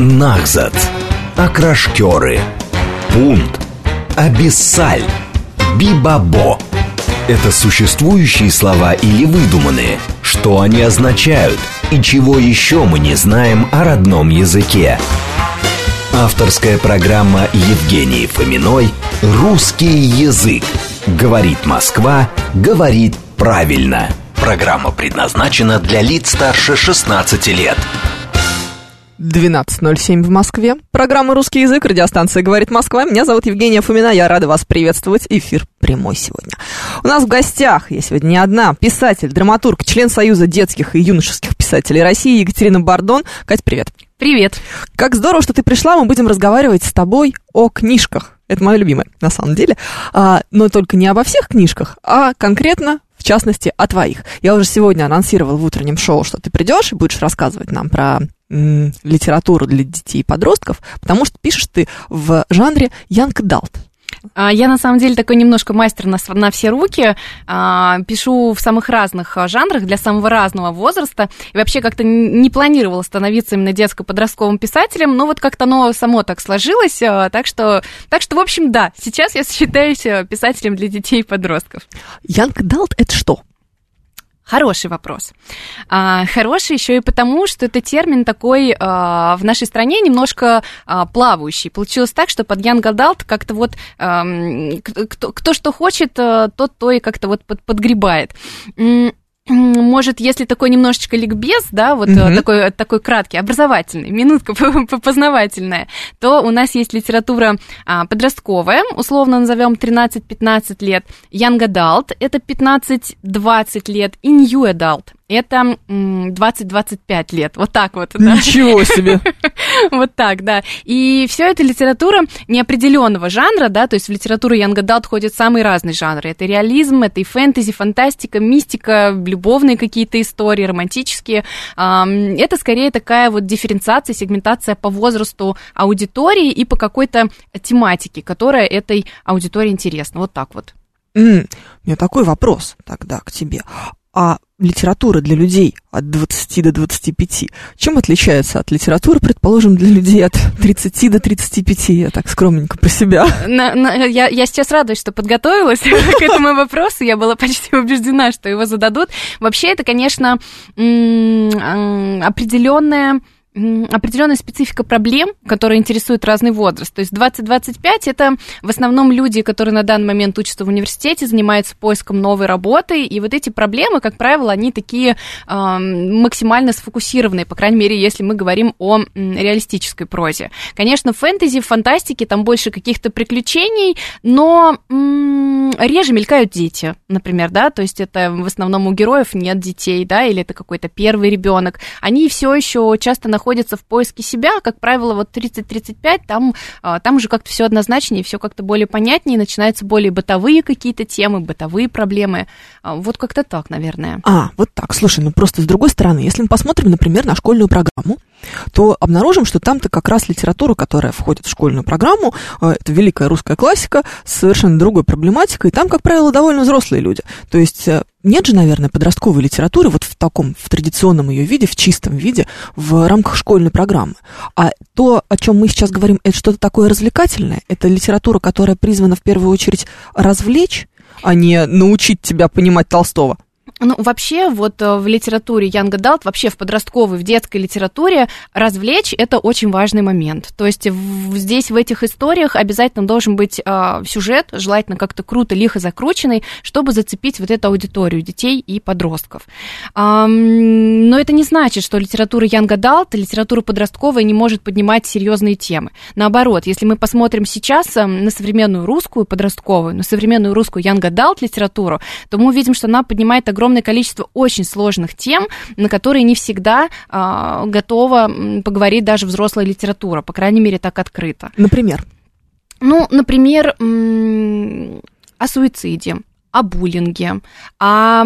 Нахзат, окрашкеры, пунт, абиссаль, бибабо. Это существующие слова или выдуманные? Что они означают? И чего еще мы не знаем о родном языке? Авторская программа Евгении Фоминой «Русский язык». Говорит Москва, говорит правильно. Программа предназначена для лиц старше 16 лет. 12:07 в Москве. Программа «Русский язык», радиостанция «Говорит Москва». Меня зовут Евгения Фомина, я рада вас приветствовать. Эфир прямой сегодня. У нас в гостях, я сегодня не одна, писатель, драматург, член Союза детских и юношеских писателей России Екатерина Бордон. Кать, привет. Привет. Как здорово, что ты пришла, мы будем разговаривать с тобой о книжках. Это мое любимое, на самом деле. Но только не обо всех книжках, а конкретно, в частности, о твоих. Я уже сегодня анонсировала в утреннем шоу, что ты придешь и будешь рассказывать нам про литературу для детей и подростков, потому что пишешь ты в жанре Young Adult. Я, на самом деле, такой немножко мастер на все руки. Пишу в самых разных жанрах, для самого разного возраста. И вообще как-то не планировала становиться именно детско-подростковым писателем, но вот как-то оно само так сложилось. Так что, в общем, да, сейчас я считаюсь писателем для детей и подростков. Young Adult — это что? Хороший вопрос. Хороший еще и потому, что это термин такой в нашей стране немножко плавающий. Получилось так, что под Young Adult как-то вот кто что хочет, то и как-то вот подгребает. Может, если такой немножечко ликбез, да, вот такой краткий, образовательный, минутка познавательная, то у нас есть литература подростковая, условно назовем 13-15 лет, Young Adult, это 15-20 лет, и New Adult. Это 20-25 лет, вот так вот. Да. Ничего себе! Вот так, да. И все это литература неопределенного жанра, да, то есть в литературу Young Adult входят самые разные жанры. Это реализм, это и фэнтези, фантастика, мистика, любовные какие-то истории, романтические. Это скорее такая вот дифференциация, сегментация по возрасту аудитории и по какой-то тематике, которая этой аудитории интересна, вот так вот. У меня такой вопрос тогда к тебе. А литература для людей от 20 до 25 чем отличается от литературы, предположим, для людей от 30 до 35? Я так скромненько про себя. Я сейчас радуюсь, что подготовилась к этому вопросу. Я была почти убеждена, что его зададут. Вообще, это, конечно, определенная специфика проблем, которые интересуют разный возраст. То есть 20-25 – это в основном люди, которые на данный момент учатся в университете, занимаются поиском новой работы, и вот эти проблемы, как правило, они такие максимально сфокусированные, по крайней мере, если мы говорим о реалистической прозе. Конечно, в фэнтези, в фантастике там больше каких-то приключений, но реже мелькают дети, например, да, то есть это в основном у героев нет детей, да, или это какой-то первый ребенок. Они все еще часто находятся в поиске себя, как правило, вот 30-35, там уже как-то все однозначнее, все как-то более понятнее, начинаются более бытовые какие-то темы, бытовые проблемы, вот как-то так, наверное. Вот так, слушай, просто с другой стороны, если мы посмотрим, например, на школьную программу, то обнаружим, что там-то как раз литература, которая входит в школьную программу, это великая русская классика с совершенно другой проблематикой, и там, как правило, довольно взрослые люди, то есть нет же, наверное, подростковой литературы вот в таком, в традиционном ее виде, в чистом виде, в рамках школьной программы. А то, о чем мы сейчас говорим, это что-то такое развлекательное, это литература, которая призвана в первую очередь развлечь, а не научить тебя понимать Толстого. Вообще, вот в литературе Young Adult, вообще в подростковой, в детской литературе развлечь – это очень важный момент. То есть здесь, в этих историях, обязательно должен быть сюжет, желательно как-то круто, лихо закрученный, чтобы зацепить вот эту аудиторию детей и подростков. Но это не значит, что литература Young Adult, литература подростковая не может поднимать серьезные темы. Наоборот, если мы посмотрим сейчас на современную русскую подростковую, на современную русскую Young Adult литературу, то мы увидим, что она поднимает огромное количество очень сложных тем, на которые не всегда готова поговорить даже взрослая литература, по крайней мере, так открыто. Например? Например, о суициде, о буллинге, о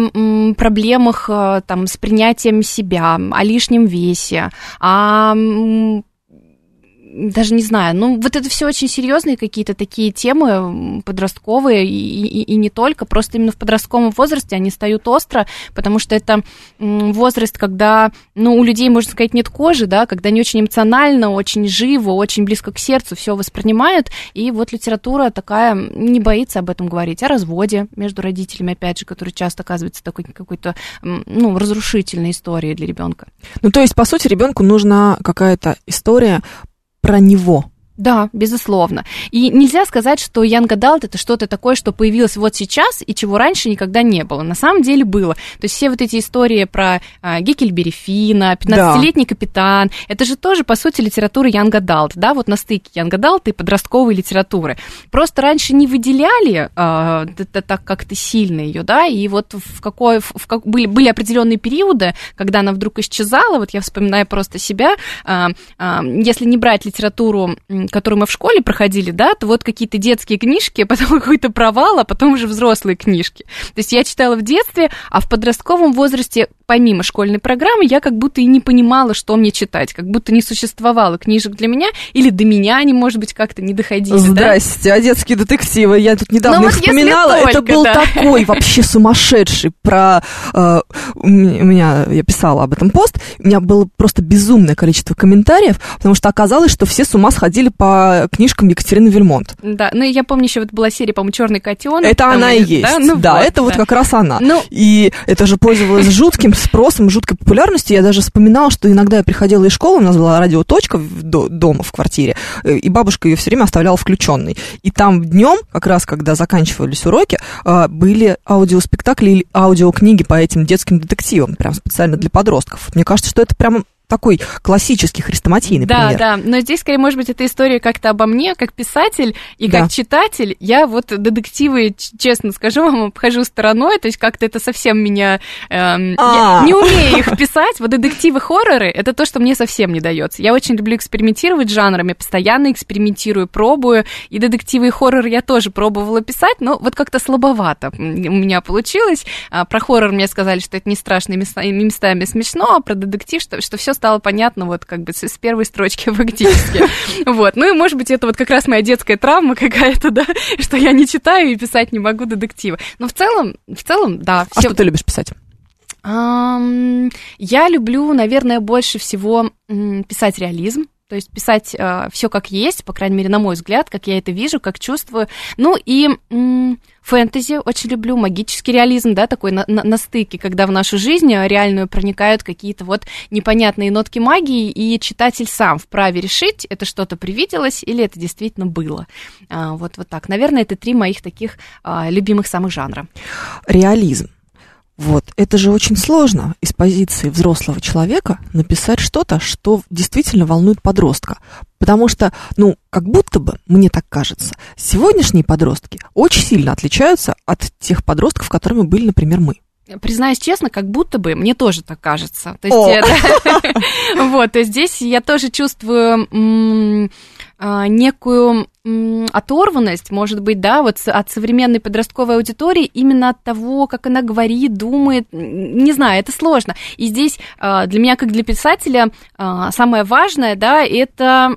проблемах там, с принятием себя, о лишнем весе, о даже не знаю, ну вот это все очень серьезные какие-то такие темы подростковые и не только, просто именно в подростковом возрасте они встают остро, потому что это возраст, когда, ну, у людей, можно сказать, нет кожи, да, когда они очень эмоционально, очень живо, очень близко к сердцу все воспринимают, и вот литература такая не боится об этом говорить, о разводе между родителями, опять же, который часто оказывается такой какой-то, ну, разрушительной историей для ребенка. Ну, то есть, по сути, ребенку нужна какая-то история про него. Да, безусловно. И нельзя сказать, что Young Adult это что-то такое, что появилось вот сейчас и чего раньше никогда не было. На самом деле было. То есть все вот эти истории про Геккельбери Финна, 15-летний капитан, это же тоже, по сути, литература Young Adult, да, вот на стыке Young Adult и подростковой литературы. Просто раньше не выделяли так как-то сильно ее, да, и вот были определенные периоды, когда она вдруг исчезала, вот я вспоминаю просто себя, если не брать литературу, которые мы в школе проходили, да, то вот какие-то детские книжки, потом какой-то провал, а потом уже взрослые книжки. То есть я читала в детстве, а в подростковом возрасте, помимо школьной программы, я как будто и не понимала, что мне читать, как будто не существовало книжек для меня, или до меня они, может быть, как-то не доходили. Здрасте, да? А детские детективы, я тут недавно их вспоминала, это был такой вообще сумасшедший я писала об этом пост, у меня было просто безумное количество комментариев, потому что оказалось, что все с ума сходили по книжкам Екатерины Вильмонт. Да, ну я помню, еще вот была серия, по-моему, «Черный котенок». Это она и есть, да, вот как раз она. Ну... И это же пользовалось жутким спросом, жуткой популярностью. Я даже вспоминала, что иногда я приходила из школы, у нас была радиоточка дома в квартире, и бабушка ее все время оставляла включенной. И там днем, как раз когда заканчивались уроки, были аудиоспектакли или аудиокниги по этим детским детективам, прям специально для подростков. Мне кажется, что это прям такой классический хрестоматийный пример. Да, но здесь, скорее, может быть, эта история как-то обо мне, как писатель и как читатель. Я вот детективы, честно скажу вам, обхожу стороной, то есть как-то это совсем меня... Я не умею их писать. Вот детективы-хорроры — это то, что мне совсем не дается. Я очень люблю экспериментировать с жанрами, постоянно экспериментирую, пробую. И детективы и хорроры я тоже пробовала писать, но вот как-то слабовато у меня получилось. Про хоррор мне сказали, что это не страшно и местами смешно, а про детектив, что все стало понятно, вот как бы с первой строчки фактически. Вот. Ну и, может быть, это вот как раз моя детская травма какая-то, да, что я не читаю и писать не могу детективы. Но в целом, да. А что ты любишь писать? Я люблю, наверное, больше всего писать реализм. То есть писать все как есть, по крайней мере, на мой взгляд, как я это вижу, как чувствую. Ну и фэнтези очень люблю, магический реализм, да, такой на стыке, когда в нашу жизнь реальную проникают какие-то вот непонятные нотки магии, и читатель сам вправе решить, это что-то привиделось или это действительно было. Вот так. Наверное, это три моих таких любимых самых жанра. Реализм. Вот, это же очень сложно из позиции взрослого человека написать что-то, что действительно волнует подростка. Потому что, ну, как будто бы, мне так кажется, сегодняшние подростки очень сильно отличаются от тех подростков, которыми были, например, мы. Признаюсь честно, как будто бы, мне тоже так кажется. То есть здесь я тоже чувствую... некую оторванность, может быть, да, вот от современной подростковой аудитории, именно от того, как она говорит, думает, не знаю, это сложно. И здесь для меня, как для писателя, самое важное, да, это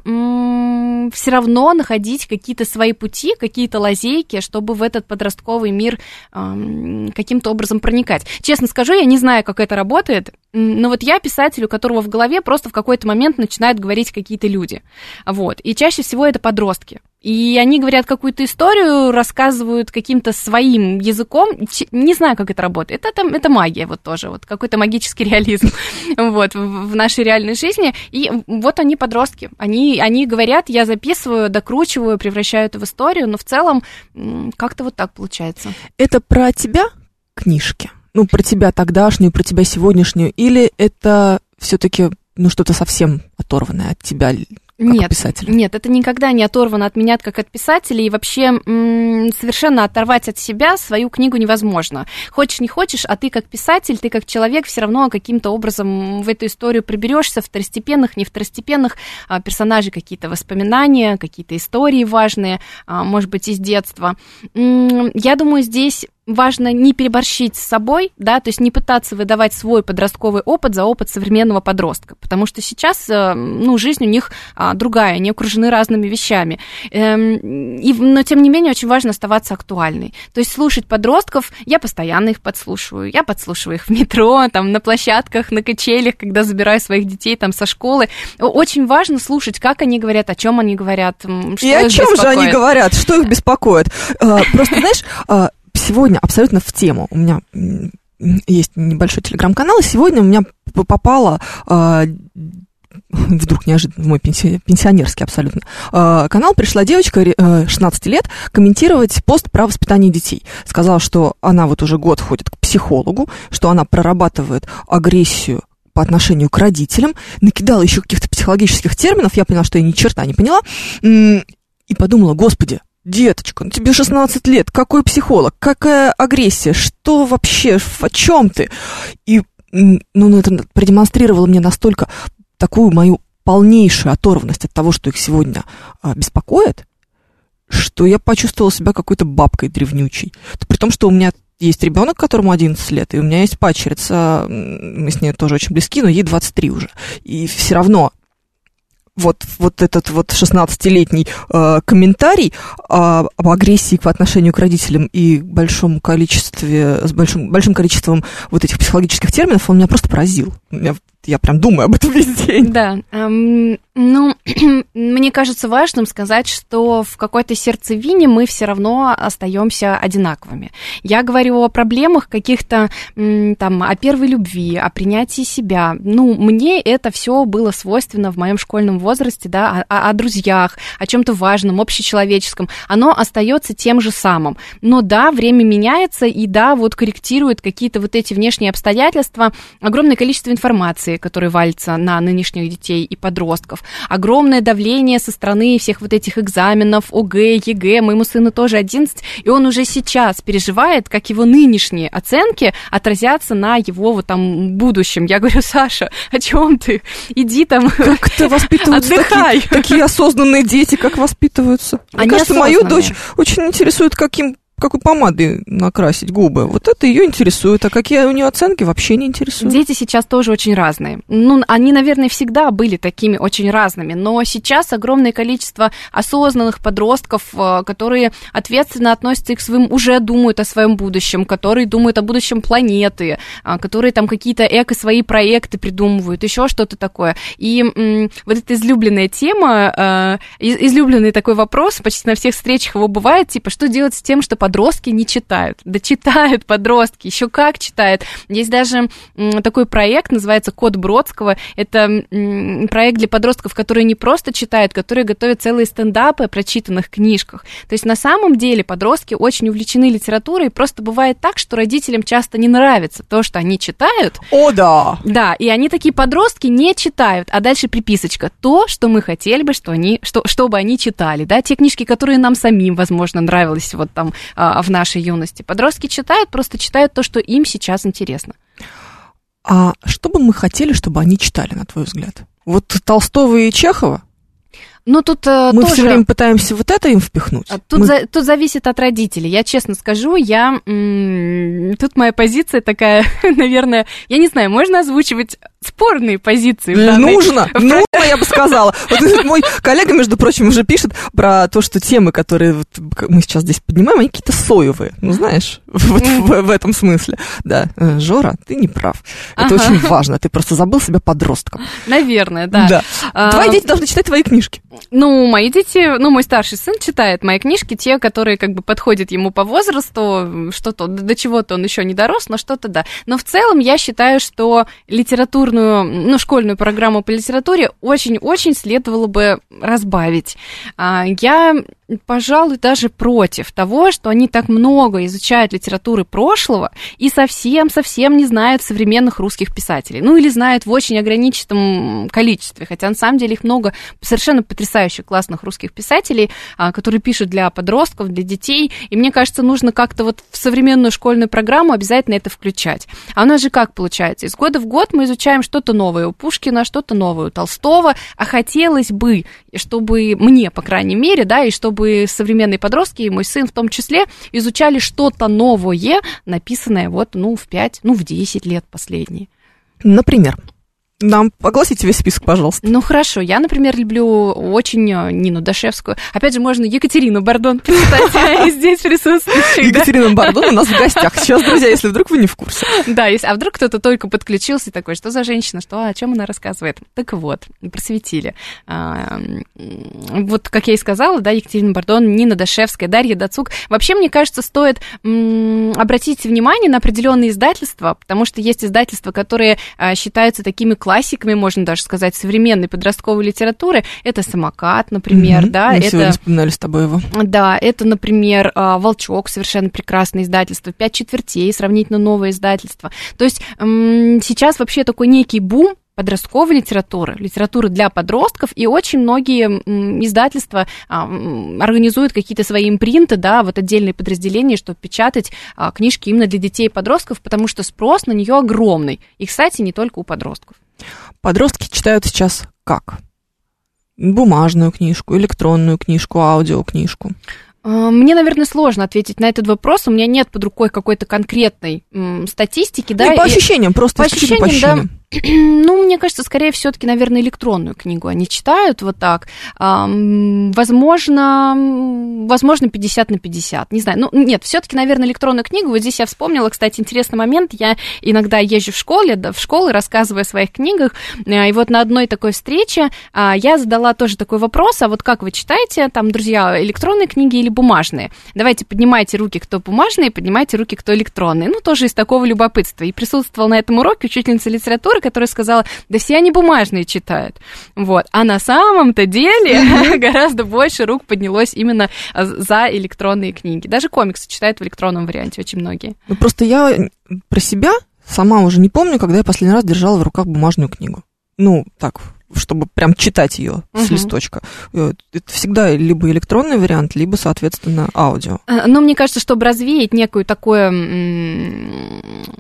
все равно находить какие-то свои пути, какие-то лазейки, чтобы в этот подростковый мир каким-то образом проникать. Честно скажу, я не знаю, как это работает, но вот я писатель, у которого в голове просто в какой-то момент начинают говорить какие-то люди, вот, и чаще всего это подростки. И они говорят какую-то историю, рассказывают каким-то своим языком. Не знаю, как это работает. Это магия вот тоже, вот какой-то магический реализм вот, в нашей реальной жизни. И вот они подростки. Они говорят, я записываю, докручиваю, превращаю это в историю, но в целом как-то вот так получается. Это про тебя книжки? Ну, про тебя тогдашнюю, про тебя сегодняшнюю? Или это все-таки что-то совсем оторванное от тебя? Как нет, это никогда не оторвано от меня, как от писателя, и вообще совершенно оторвать от себя свою книгу невозможно. Хочешь, не хочешь, а ты как писатель, ты как человек все равно каким-то образом в эту историю приберешься, второстепенных, не второстепенных персонажей, какие-то воспоминания, какие-то истории важные, может быть, из детства. Я думаю, здесь важно не переборщить с собой, да, то есть не пытаться выдавать свой подростковый опыт за опыт современного подростка, потому что сейчас, ну, жизнь у них другая, они окружены разными вещами. Но, тем не менее, очень важно оставаться актуальной. То есть слушать подростков, я постоянно их подслушиваю, я подслушиваю их в метро, там, на площадках, на качелях, когда забираю своих детей там со школы. Очень важно слушать, как они говорят, о чем они говорят, что их беспокоит. И о чем же они говорят, что их беспокоит. Просто, знаешь, сегодня абсолютно в тему. У меня есть небольшой телеграм-канал, и сегодня у меня попало... Вдруг неожиданно в мой пенсионерский абсолютно канал пришла девочка 16 лет комментировать пост про воспитание детей. Сказала, что она вот уже год ходит к психологу, что она прорабатывает агрессию по отношению к родителям, накидала еще каких-то психологических терминов, я поняла, что я ни черта не поняла, и подумала, господи, деточка, ну тебе 16 лет, какой психолог, какая агрессия, что вообще, о чем ты? И ну, это продемонстрировало мне настолько... такую мою полнейшую оторванность от того, что их сегодня беспокоит, что я почувствовала себя какой-то бабкой древнючей. При том, что у меня есть ребенок, которому 11 лет, и у меня есть падчерица, мы с ней тоже очень близки, но ей 23 уже. И все равно вот этот вот 16-летний комментарий об агрессии по отношению к родителям и большим количеством вот этих психологических терминов, он меня просто поразил. Я прям думаю об этом весь день. Да. Ну, мне кажется важным сказать, что в какой-то сердцевине мы все равно остаемся одинаковыми. Я говорю о проблемах каких-то, там, о первой любви, о принятии себя. Ну, мне это все было свойственно в моем школьном возрасте, да, о друзьях, о чем-то важном, общечеловеческом. Оно остается тем же самым. Но да, время меняется, и да, вот корректирует какие-то вот эти внешние обстоятельства, огромное количество информации, которые валятся на нынешних детей и подростков. Огромное давление со стороны всех вот этих экзаменов, ОГЭ, ЕГЭ. Моему сыну тоже 11, и он уже сейчас переживает, как его нынешние оценки отразятся на его вот там будущем. Я говорю, Саша, о чем ты? Иди там, как ты воспитываются? Отдыхай. Такие осознанные дети, как воспитываются? Мне кажется, мою дочь очень интересует, какой помадой накрасить губы. Вот это ее интересует, а какие у нее оценки вообще не интересуют. Дети сейчас тоже очень разные. Ну, они, наверное, всегда были такими очень разными, но сейчас огромное количество осознанных подростков, которые ответственно относятся и к своим, уже думают о своем будущем, которые думают о будущем планеты, которые там какие-то эко-свои проекты придумывают, еще что-то такое. И вот эта излюбленная тема, излюбленный такой вопрос, почти на всех встречах его бывает, типа, что делать с тем, что подростки не читают. Да читают подростки, еще как читают. Есть даже такой проект, называется «Код Бродского». Это проект для подростков, которые не просто читают, которые готовят целые стендапы о прочитанных книжках. То есть на самом деле подростки очень увлечены литературой, и просто бывает так, что родителям часто не нравится то, что они читают. О, да! Да, и они такие подростки не читают. А дальше приписочка. То, что мы хотели бы, чтобы они читали. Да? Те книжки, которые нам самим, возможно, нравились вот там в нашей юности. Подростки читают, просто читают то, что им сейчас интересно. А что бы мы хотели, чтобы они читали, на твой взгляд? Вот Толстого и Чехова? Но тут мы тоже... все время пытаемся вот это им впихнуть. Тут зависит от родителей. Я честно скажу, тут моя позиция такая, наверное, я не знаю, можно озвучивать спорные позиции? Нужно, я бы сказала. Вот мой коллега, между прочим, уже пишет про то, что темы, которые вот мы сейчас здесь поднимаем, они какие-то соевые, ну знаешь, вот в этом смысле. Да, Жора, ты не прав. Это очень важно, ты просто забыл себя подростком. Наверное, да. Твои дети должны читать твои книжки. Ну, мои дети, мой старший сын читает мои книжки, те, которые как бы подходят ему по возрасту, что-то, до чего-то он еще не дорос, но что-то да. Но в целом я считаю, что школьную программу по литературе очень-очень следовало бы разбавить. Я, пожалуй, даже против того, что они так много изучают литературы прошлого и совсем-совсем не знают современных русских писателей. Ну, или знают в очень ограниченном количестве, хотя на самом деле их много совершенно потрясающих классных русских писателей, которые пишут для подростков, для детей, и мне кажется, нужно как-то вот в современную школьную программу обязательно это включать. А у нас же как получается? Из года в год мы изучаем что-то новое у Пушкина, что-то новое у Толстого, а хотелось бы, чтобы мне, по крайней мере, да, и чтобы чтобы современные подростки, и мой сын в том числе, изучали что-то новое, написанное вот, в 5, в 10 лет последние. Например? Нам огласите весь список, пожалуйста. Хорошо. Я, например, люблю очень Нину Дашевскую. Опять же, можно Екатерину Бордон прочитать здесь присутствующих. Екатерина Бордон у нас в гостях. Сейчас, друзья, если вдруг вы не в курсе. Да, а вдруг кто-то только подключился и такой, что за женщина, о чем она рассказывает. Так вот, просветили. Вот, как я и сказала, да, Екатерина Бордон, Нина Дашевская, Дарья Дацук. Вообще, мне кажется, стоит обратить внимание на определенные издательства, потому что есть издательства, которые считаются такими классиками, можно даже сказать, современной подростковой литературы. Это «Самокат», например, да. Мы сегодня вспоминали с тобой его. Да, это, например, «Волчок», совершенно прекрасное издательство, «Пять четвертей», сравнительно новое издательство. То есть сейчас вообще такой некий бум подростковой литературы, литературы для подростков, и очень многие издательства организуют какие-то свои импринты, да, вот отдельные подразделения, чтобы печатать книжки именно для детей и подростков, потому что спрос на нее огромный. И, кстати, не только у подростков. Подростки читают сейчас как? Бумажную книжку, электронную книжку, аудиокнижку? Мне, наверное, сложно ответить на этот вопрос. У меня нет под рукой какой-то конкретной статистики. Да, и по ощущениям, просто по ощущениям. Да. Мне кажется, скорее все-таки, наверное, электронную книгу они читают вот так. Возможно, 50/50. Не знаю. Нет, все-таки, наверное, электронную книгу. Вот здесь я вспомнила, кстати, интересный момент. Я иногда езжу в школы, рассказываю о своих книгах. И вот на одной такой встрече я задала тоже такой вопрос. А вот как вы читаете, там, друзья, электронные книги или бумажные? Давайте поднимайте руки, кто бумажные, поднимайте руки, кто электронные. Тоже из такого любопытства. И присутствовала на этом уроке учительница литературы, которая сказала, да все они бумажные читают. Вот. А на самом-то деле гораздо больше рук поднялось именно за электронные книги. Даже комиксы читают в электронном варианте очень многие. Просто я про себя сама уже не помню, когда я последний раз держала в руках бумажную книгу. Так, чтобы прям читать ее с листочка. Это всегда либо электронный вариант, либо, соответственно, аудио. Мне кажется, чтобы развеять некую такое,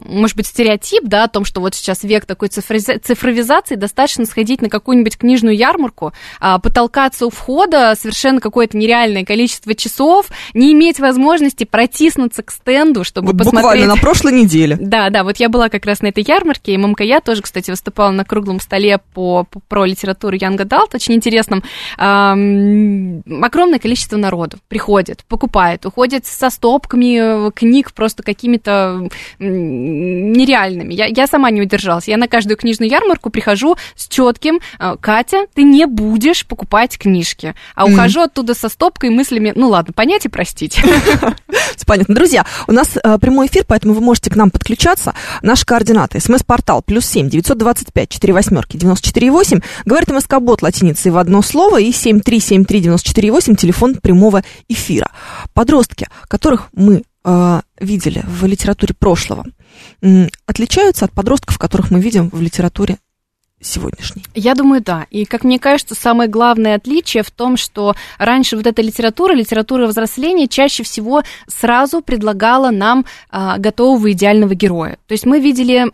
может быть, стереотип, да, о том, что вот сейчас век такой цифровизации, достаточно сходить на какую-нибудь книжную ярмарку, потолкаться у входа совершенно какое-то нереальное количество часов, не иметь возможности протиснуться к стенду, чтобы посмотреть. Буквально на прошлой неделе. Да, вот я была как раз на этой ярмарке, и ММКЯ тоже, кстати, выступала на круглом столе про литературу Young Adult, очень интересным. Огромное количество народу приходит, покупает, уходит со стопками книг просто какими-то нереальными. Я сама не удержалась. Я на каждую книжную ярмарку прихожу с четким: Катя, ты не будешь покупать книжки. А ухожу оттуда со стопкой мыслями, ладно, понять и простить. Понятно. Друзья, у нас прямой эфир, поэтому вы можете к нам подключаться. Наши координаты. СМС-портал +7 925 488 948. Говорит МСК-бот латиницей в одно слово и 7373948, телефон прямого эфира. Подростки, которых мы видели в литературе прошлого, отличаются от подростков, которых мы видим в литературе сегодняшней? Я думаю, да. И, как мне кажется, самое главное отличие в том, что раньше вот эта литература взросления чаще всего сразу предлагала нам готового идеального героя. То есть мы видели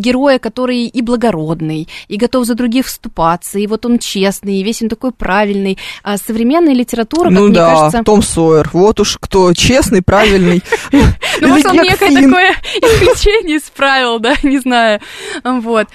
героя, который и благородный, и готов за других вступаться, и вот он честный, и весь он такой правильный. А современная литература, как мне кажется... Том Сойер. Вот уж кто честный, правильный. Может, он некое такое исключение исправил, да, не знаю. Вот.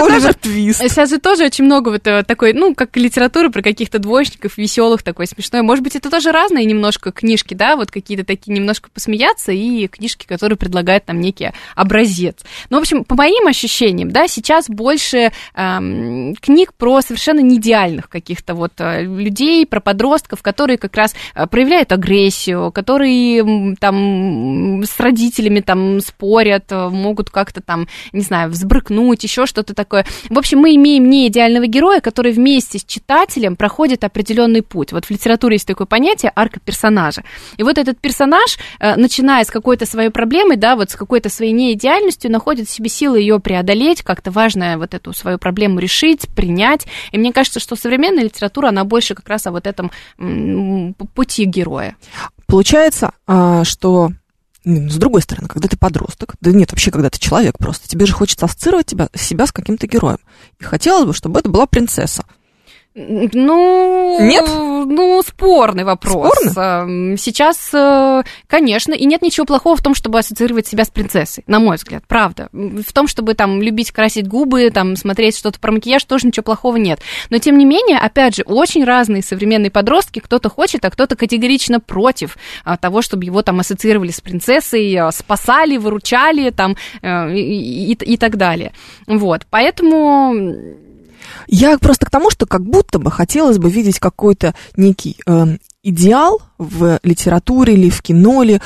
Сейчас же тоже очень много вот такой, как литературы про каких-то двоечников веселых, такой смешной. Может быть, это тоже разные немножко книжки, да, вот какие-то такие немножко посмеяться и книжки, которые предлагают нам некий образец. В общем, по моим ощущениям, да, сейчас больше книг про совершенно неидеальных каких-то вот людей, про подростков, которые как раз проявляют агрессию, которые там с родителями там спорят, могут как-то там, не знаю, взбрыкнуть, еще что-то такое. В общем, мы имеем не идеального героя, который вместе с читателем проходит определенный путь. Вот в литературе есть такое понятие арка персонажа. И вот этот персонаж, начиная с какой-то своей проблемы, да, вот с какой-то своей неидеальностью, находит в себе силы ее преодолеть, как-то важно вот эту свою проблему решить, принять. И мне кажется, что современная литература, она больше как раз о вот этом пути героя. Получается, что... С другой стороны, когда ты подросток, да нет, вообще, когда ты человек просто, тебе же хочется ассоциировать себя с каким-то героем. И хотелось бы, чтобы это была принцесса. Ну, нет? Ну, спорный вопрос. Спорно? Сейчас, конечно, и нет ничего плохого в том, чтобы ассоциировать себя с принцессой, на мой взгляд, правда. В том, чтобы там любить красить губы, там смотреть что-то про макияж, тоже ничего плохого нет. Но, тем не менее, опять же, очень разные современные подростки, кто-то хочет, а кто-то категорично против того, чтобы его там ассоциировали с принцессой, спасали, выручали там и так далее. Вот, поэтому... Я просто к тому, что как будто бы хотелось бы видеть какой-то некий идеал в литературе или в кино, или,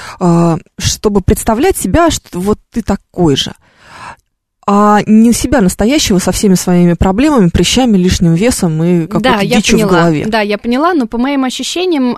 чтобы представлять себя, что вот ты такой же. А не себя настоящего со всеми своими проблемами, прыщами, лишним весом и какой-то дичью в голове. Да, я поняла, но по моим ощущениям...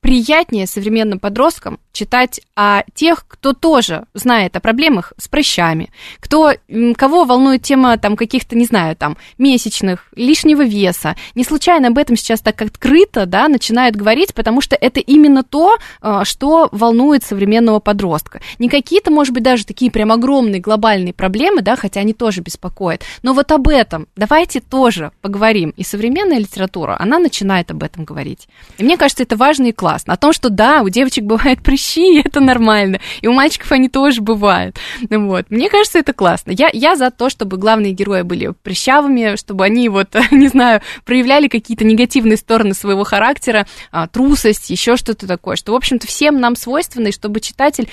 приятнее современным подросткам читать о тех, кто тоже знает о проблемах с прыщами, кого волнует тема там, каких-то, не знаю, там, месячных, лишнего веса. Не случайно об этом сейчас так открыто, да, начинают говорить, потому что это именно то, что волнует современного подростка. Не какие-то, может быть, даже такие прям огромные глобальные проблемы, да, хотя они тоже беспокоят. Но вот об этом давайте тоже поговорим. И современная литература, она начинает об этом говорить. И мне кажется, это важно и классно. О том, что да, у девочек бывают прыщи, и это нормально, и у мальчиков они тоже бывают. Вот. Мне кажется, это классно. Я за то, чтобы главные герои были прыщавыми, чтобы они, вот, не знаю, проявляли какие-то негативные стороны своего характера, трусость, еще что-то такое, что, в общем-то, всем нам свойственно, и чтобы читатель,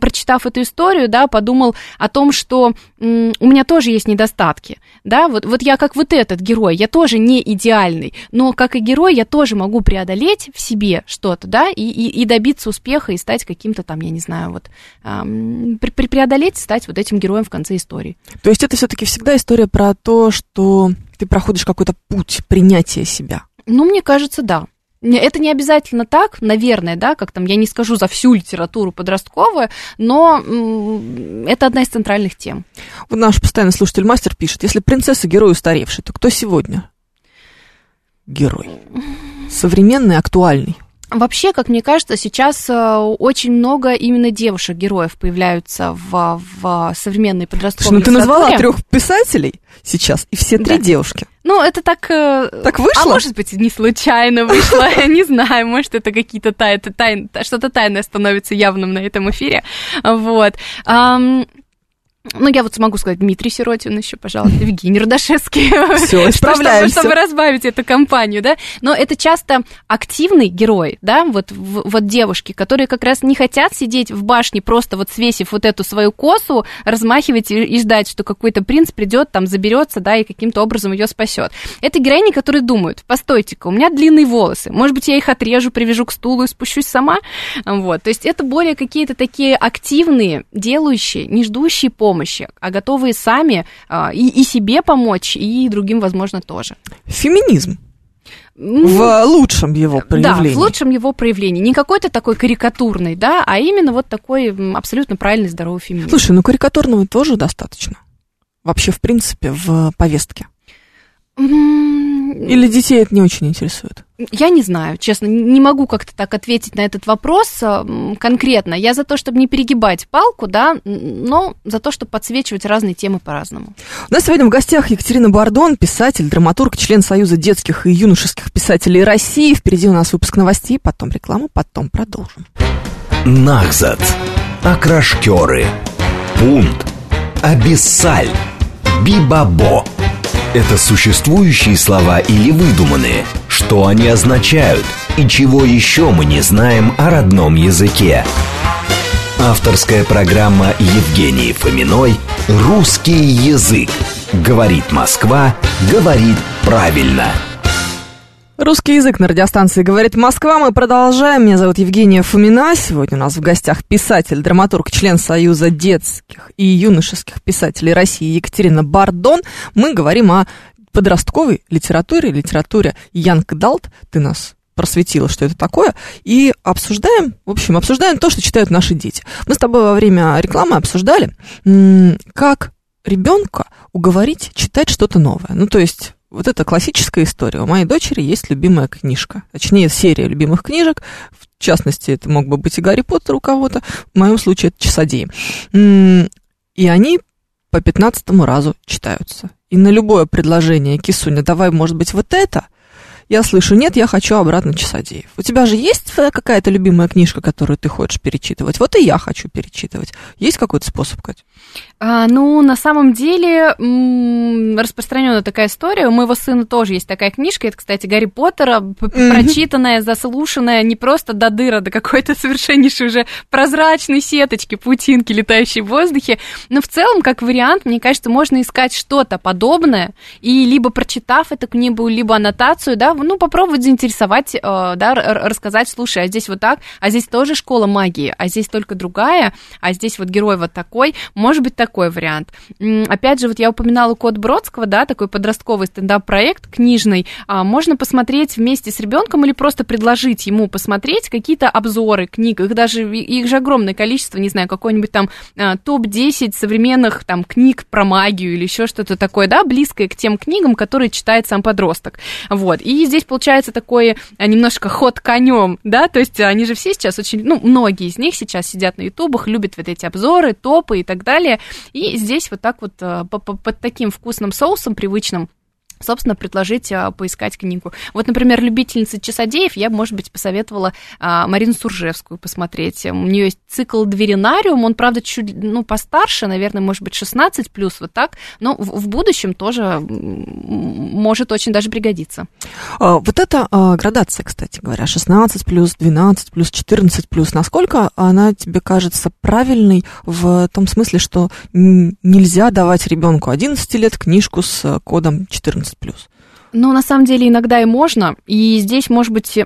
прочитав эту историю, да, подумал о том, что у меня тоже есть недостатки. Да? Вот я как вот этот герой, я тоже не идеальный, но как и герой я тоже могу преодолеть в себе что-то, да, и добиться успеха, и стать каким-то там, я не знаю, вот преодолеть, стать вот этим героем в конце истории. То есть это все-таки всегда история про то, что ты проходишь какой-то путь принятия себя? Ну, мне кажется, да. Это не обязательно так, наверное, да, как там, я не скажу за всю литературу подростковую, но это одна из центральных тем. Вот наш постоянный слушатель Мастер пишет: если принцесса герой устаревший, то кто сегодня герой? Современный, актуальный. Вообще, как мне кажется, сейчас очень много именно девушек-героев появляются в современной подростковой литературе. Ну, ты назвала 3 писателей сейчас, и все 3 девушки. Ну, это так вышло? А может быть, не случайно вышло, я не знаю, может, это какие-то что-то тайное становится явным на этом эфире, вот. Ну, я вот смогу сказать Дмитрий Сиротин еще, пожалуйста, Евгений Рудашевский. Все, справляемся. Чтобы разбавить эту компанию, да. Но это часто активный герой, да, вот девушки, которые как раз не хотят сидеть в башне, просто вот свесив вот эту свою косу, размахивать и ждать, что какой-то принц придет, там, заберется, да, и каким-то образом ее спасет. Это героини, которые думают: постойте-ка, у меня длинные волосы, может быть, я их отрежу, привяжу к стулу и спущусь сама. Вот, то есть это более какие-то такие активные, делающие, не ждущие помощи, а готовые сами и себе помочь, и другим, возможно, тоже. Феминизм. В лучшем его проявлении. Да, в лучшем его проявлении. Не какой-то такой карикатурный, да, а именно вот такой абсолютно правильный, здоровый феминизм. Слушай, ну карикатурного тоже достаточно. Вообще, в принципе, в повестке. Или детей это не очень интересует? Я не знаю, честно, не могу как-то так ответить на этот вопрос конкретно. Я за то, чтобы не перегибать палку, да, но за то, чтобы подсвечивать разные темы по-разному. У нас сегодня в гостях Екатерина Бордон, писатель, драматург, член Союза детских и юношеских писателей России. Впереди у нас выпуск новостей, потом реклама, потом продолжим. Нахзат, окрашкеры, пунт, абиссаль, бибабо. Это существующие слова или выдуманные? Что они означают? И чего еще мы не знаем о родном языке? Авторская программа Евгении Фоминой «Русский язык». Говорит Москва, говорит правильно. Русский язык на радиостанции «Говорит Москва». Мы продолжаем. Меня зовут Евгения Фомина. Сегодня у нас в гостях писатель, драматург, член Союза детских и юношеских писателей России Екатерина Бордон. Мы говорим о подростковой литературе, литературе Young Adult. Ты нас просветила, что это такое. И обсуждаем, в общем, обсуждаем то, что читают наши дети. Мы с тобой во время рекламы обсуждали, как ребенка уговорить читать что-то новое. Ну, то есть... Вот это классическая история. У моей дочери есть любимая книжка. Точнее, серия любимых книжек. В частности, это мог бы быть и Гарри Поттер у кого-то. В моем случае это «Часодеи». И они по 15-му разу читаются. И на любое предложение: «Кисуня, давай, может быть, вот это?» я слышу: «Нет, я хочу обратно Часадеев». У тебя же есть какая-то любимая книжка, которую ты хочешь перечитывать? Вот и я хочу перечитывать. Есть какой-то способ, Кать? Ну, на самом деле, распространена такая история. У моего сына тоже есть такая книжка. Это, кстати, Гарри Поттера, прочитанная, заслушанная, не просто до дыра, до какой-то совершеннейшей уже прозрачной сеточки, паутинки, летающей в воздухе. Но в целом, как вариант, мне кажется, можно искать что-то подобное. И либо прочитав эту книгу, либо аннотацию, да, ну, попробовать заинтересовать, да, рассказать: слушай, а здесь вот так, а здесь тоже школа магии, а здесь только другая, а здесь вот герой вот такой, может быть, такой вариант. Опять же, вот я упоминала «Код Бродского», да, такой подростковый стендап-проект книжный, можно посмотреть вместе с ребенком или просто предложить ему посмотреть какие-то обзоры книг, их же огромное количество, не знаю, какой-нибудь там топ-10 современных там книг про магию или еще что-то такое, да, близкое к тем книгам, которые читает сам подросток, вот, и здесь получается такой немножко ход конем, да, то есть они же все сейчас очень, ну, многие из них сейчас сидят на ютубах, любят вот эти обзоры, топы и так далее, и здесь вот так вот под таким вкусным соусом привычным, собственно, предложить поискать книгу. Вот, например, любительница Часадеев я бы, может быть, посоветовала Марину Суржевскую посмотреть. У нее есть цикл «Дверинариум», он, правда, чуть, ну, постарше, наверное, может быть, 16+, вот так, но в будущем тоже может очень даже пригодиться. Вот эта градация, кстати говоря, 16+, 12+, 14+, насколько она тебе кажется правильной в том смысле, что нельзя давать ребенку 11 лет книжку с кодом 14+. Ну, на самом деле, иногда и можно, и здесь, может быть,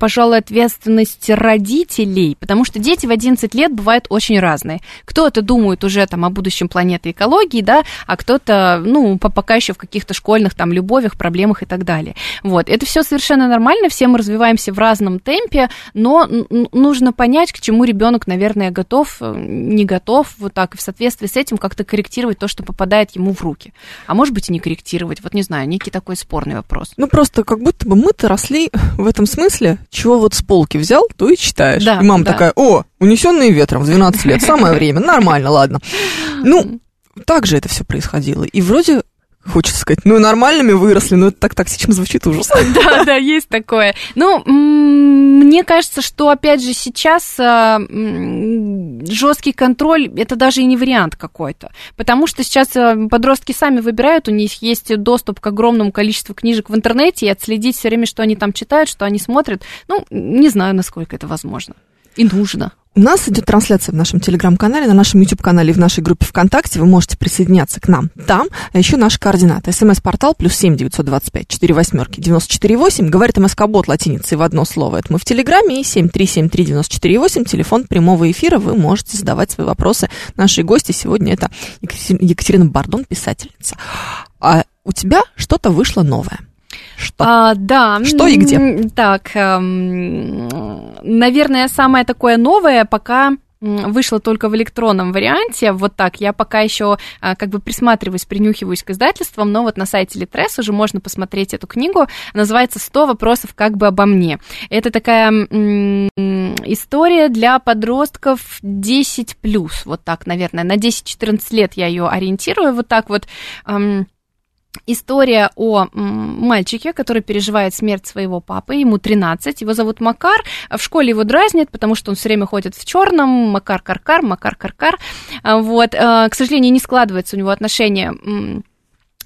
пожалуй, ответственность родителей, потому что дети в 11 лет бывают очень разные. Кто-то думает уже там о будущем планеты, экологии, да, а кто-то, ну, пока еще в каких-то школьных там любовях, проблемах и так далее. Вот, это все совершенно нормально, все мы развиваемся в разном темпе, но нужно понять, к чему ребенок, наверное, готов, не готов, вот так, и в соответствии с этим как-то корректировать то, что попадает ему в руки. А может быть, и не корректировать, вот не знаю, некий такой спорный вопрос. Ну, просто как будто бы мы-то росли в этом смысле, чего вот с полки взял, то и читаешь. Да, и мама такая: о, «Унесенные ветром» в 12 лет, самое время, нормально, ладно. Ну, так же это все происходило. И вроде... Хочется сказать, ну, нормальными выросли, но это так токсично звучит, ужас. Да, да, есть такое. Ну, мне кажется, что, опять же, сейчас жесткий контроль, это даже и не вариант какой-то, потому что сейчас подростки сами выбирают, у них есть доступ к огромному количеству книжек в интернете, и отследить все время, что они там читают, что они смотрят, ну, не знаю, насколько это возможно и нужно. У нас идет трансляция в нашем телеграм-канале, на нашем YouTube-канале и в нашей группе ВКонтакте. Вы можете присоединяться к нам там. А еще наши координаты. СМС-портал +7 925 4 8 948. Говорит МСК-бот латиницей в одно слово. Это мы в Телеграме. И 7373-94-8. Телефон прямого эфира. Вы можете задавать свои вопросы. Наши гости сегодня — это Екатерина Бордон, писательница. А у тебя что-то вышло новое? Что? Да. Что и где? Так, наверное, самое такое новое пока вышло только в электронном варианте, вот так. Я пока еще как бы присматриваюсь, принюхиваюсь к издательствам, но вот на сайте Литрес уже можно посмотреть эту книгу. Называется «100 вопросов как бы обо мне». Это такая история для подростков 10+, вот так, наверное. На 10-14 лет я ее ориентирую, вот так вот. История о мальчике, который переживает смерть своего папы, ему 13, его зовут Макар, в школе его дразнят, потому что он все время ходит в черном, Макар-каркар, Макар-каркар, вот, к сожалению, не складывается у него отношения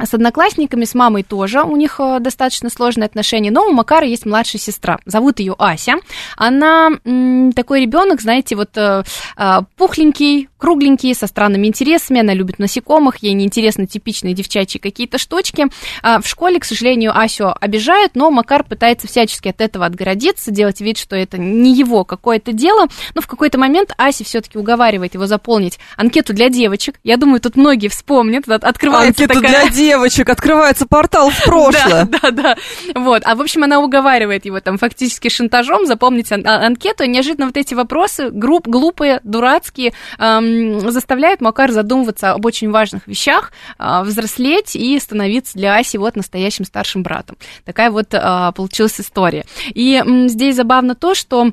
с одноклассниками, с мамой тоже у них достаточно сложные отношения, но у Макара есть младшая сестра, зовут ее Ася, она такой ребенок, знаете, вот пухленький, кругленький, со странными интересами, она любит насекомых, ей неинтересны типичные девчачьи какие-то штучки. В школе, к сожалению, Асю обижают, но Макар пытается всячески от этого отгородиться, делать вид, что это не его какое-то дело, но в какой-то момент Ася все-таки уговаривает его заполнить анкету для девочек, я думаю, тут многие вспомнят, открывается анкету такая... для девочек, открывается портал в прошлое. Да, да, да. Вот. А, в общем, она уговаривает его там фактически шантажом запомнить анкету, и неожиданно вот эти вопросы, глупые, дурацкие, заставляют Макар задумываться об очень важных вещах, взрослеть и становиться для Аси вот настоящим старшим братом. Такая вот получилась история. И здесь забавно то, что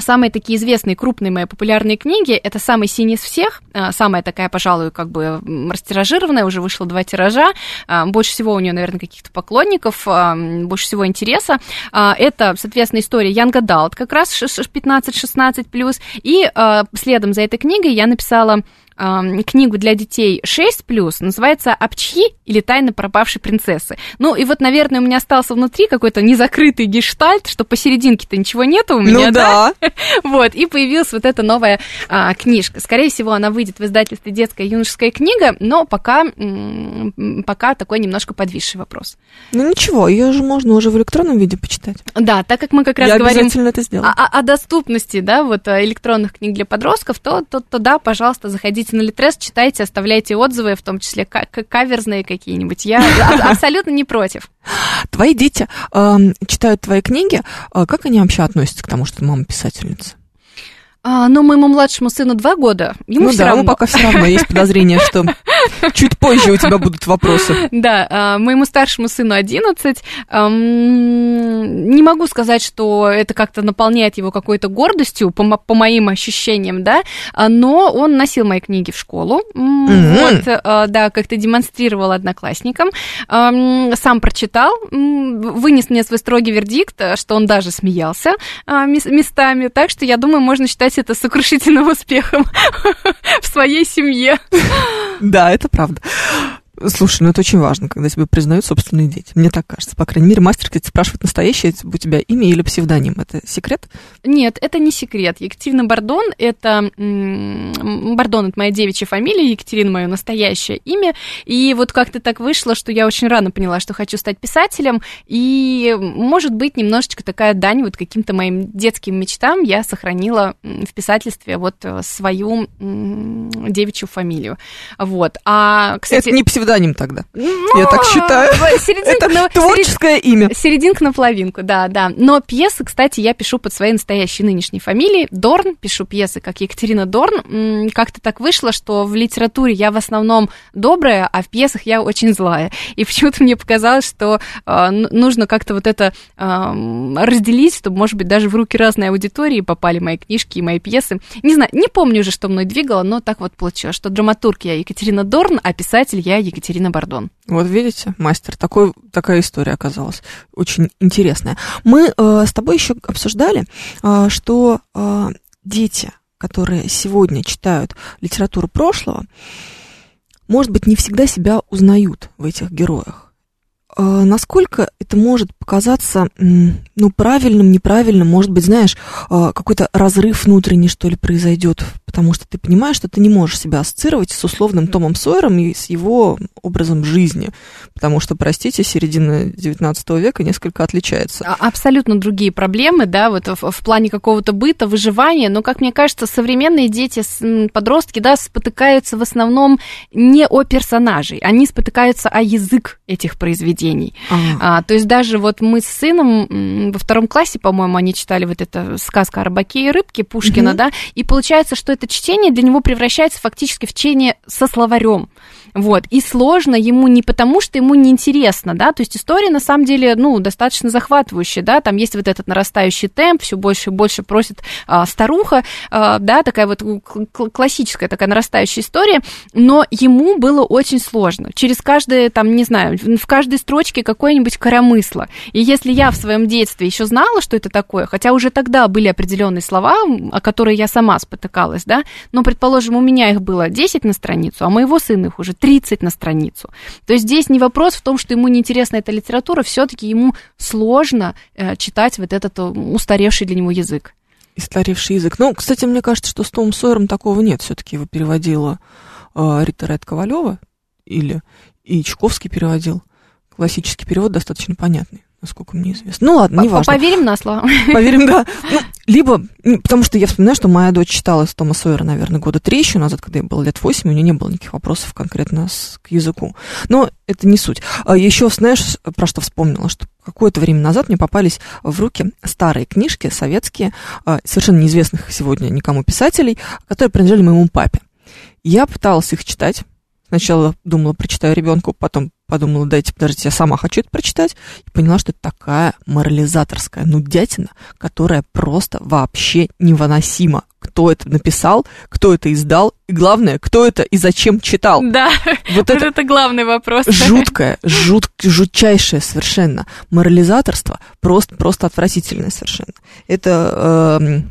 Самые такие известные, крупные мои популярные книги — это «Самый синий из всех», самая такая, пожалуй, как бы растиражированная, уже вышло 2 тиража, больше всего у нее, наверное, каких-то поклонников, больше всего интереса. Это, соответственно, история Young Adult, как раз 15-16+, и следом за этой книгой я написала книгу для детей 6+, называется «Опчхи» или «Тайна пропавшей принцессы». Ну, и вот, наверное, у меня остался внутри какой-то незакрытый гештальт, что посерединке-то ничего нету у меня, ну, да? Вот, и появилась вот эта новая книжка. Скорее всего, она выйдет в издательстве «Детская юношеская книга», но пока такой немножко подвисший вопрос. Ну, ничего, ее же можно уже в электронном виде почитать. Да, так как мы как раз говорим о доступности, да, вот электронных книг для подростков, то да, пожалуйста, заходите на Литрес, читайте, оставляйте отзывы, в том числе каверзные какие-нибудь. Я абсолютно не против. Твои дети читают твои книги. Как они вообще относятся к тому, что ты мама-писательница? Ну, моему младшему сыну 2 года. Ему ну все да, равно. Пока все равно есть подозрение, что чуть позже у тебя будут вопросы. Да, моему старшему сыну 11. Не могу сказать, что это как-то наполняет его какой-то гордостью, по моим ощущениям, да, но он носил мои книги в школу, вот, да, как-то демонстрировал одноклассникам, сам прочитал, вынес мне свой строгий вердикт, что он даже смеялся местами, так что, я думаю, можно считать это сокрушительным успехом в своей семье. Да, это правда. Слушай, ну это очень важно, когда тебе признают собственные дети. Мне так кажется, по крайней мере. Мастер, кстати, спрашивает, настоящее у тебя имя или псевдоним. Это секрет? Нет, это не секрет. Екатерина Бордон, это моя девичья фамилия, Екатерина мое настоящее имя. И вот как-то так вышло, что я очень рано поняла, что хочу стать писателем. И, может быть, немножечко такая дань вот каким-то моим детским мечтам, я сохранила в писательстве вот свою девичью фамилию. Вот. А, кстати... Это не псевдоним. Ним тогда. Но... Я так считаю. Это на... творческое имя. Серединка на половинку, да. Но пьесы, кстати, я пишу под своей настоящей нынешней фамилией. Дорн, пишу пьесы как Екатерина Дорн. Как-то так вышло, что в литературе я в основном добрая, а в пьесах я очень злая. И почему-то мне показалось, что нужно как-то вот это разделить, чтобы, может быть, даже в руки разной аудитории попали мои книжки и мои пьесы. Не знаю, не помню уже, что мной двигало, но так вот получилось, что драматург я Екатерина Дорн, а писатель я Екатерина Бордон. Вот видите, мастер, такая история оказалась очень интересная. Мы с тобой еще обсуждали, что дети, которые сегодня читают литературу прошлого, может быть, не всегда себя узнают в этих героях. Насколько это может показаться правильным, неправильным, может быть, знаешь, какой-то разрыв внутренний, что ли, произойдет, потому что ты понимаешь, что ты не можешь себя ассоциировать с условным Томом Сойером и с его образом жизни, потому что, простите, середина XIX века несколько отличается. Абсолютно другие проблемы, да, вот в плане какого-то быта, выживания, но, как мне кажется, современные дети, подростки, да, спотыкаются в основном не о персонажей, они спотыкаются о язык этих произведений. То есть даже вот мы с сыном во 2 классе, по-моему, они читали вот эту сказку о рыбаке и рыбке Пушкина, да, и получается, что это чтение для него превращается фактически в чтение со словарем. Вот. И сложно ему не потому, что ему неинтересно, да, то есть история, на самом деле, достаточно захватывающая, да, там есть вот этот нарастающий темп, все больше и больше просит старуха, да, такая вот классическая такая нарастающая история, но ему было очень сложно. Через каждое, там, не знаю, в каждой строчке какое-нибудь коромысло. И если я в своем детстве еще знала, что это такое, хотя уже тогда были определенные слова, о которых я сама спотыкалась, да, но, предположим, у меня их было 10 на страницу, а моего сына их уже 30 на страницу. То есть здесь не вопрос в том, что ему неинтересна эта литература, все-таки ему сложно читать вот этот устаревший для него язык. Устаревший язык. Ну, кстати, мне кажется, что с Томом Сойером такого нет. Все-таки его переводила Рита Райт-Ковалева и Чуковский переводил. Классический перевод достаточно понятный, насколько мне известно. Ну ладно, неважно. Поверим на слово. Поверим, да. Либо, потому что я вспоминаю, что моя дочь читала Тома Сойера, наверное, 3 года еще назад, когда ей было лет 8, у нее не было никаких вопросов конкретно к языку. Но это не суть. Еще, знаешь, про что вспомнила, что какое-то время назад мне попались в руки старые книжки советские, совершенно неизвестных сегодня никому писателей, которые принадлежали моему папе. Я пыталась их читать, Сначала думала, прочитаю ребенку, потом подумала, дайте, подождите, я сама хочу это прочитать. И поняла, что это такая морализаторская нудятина, которая просто вообще невыносима. Кто это написал, кто это издал, и главное, кто это и зачем читал. Да, вот это главный вопрос. Жуткое, жутчайшее совершенно морализаторство, просто отвратительное совершенно. Это,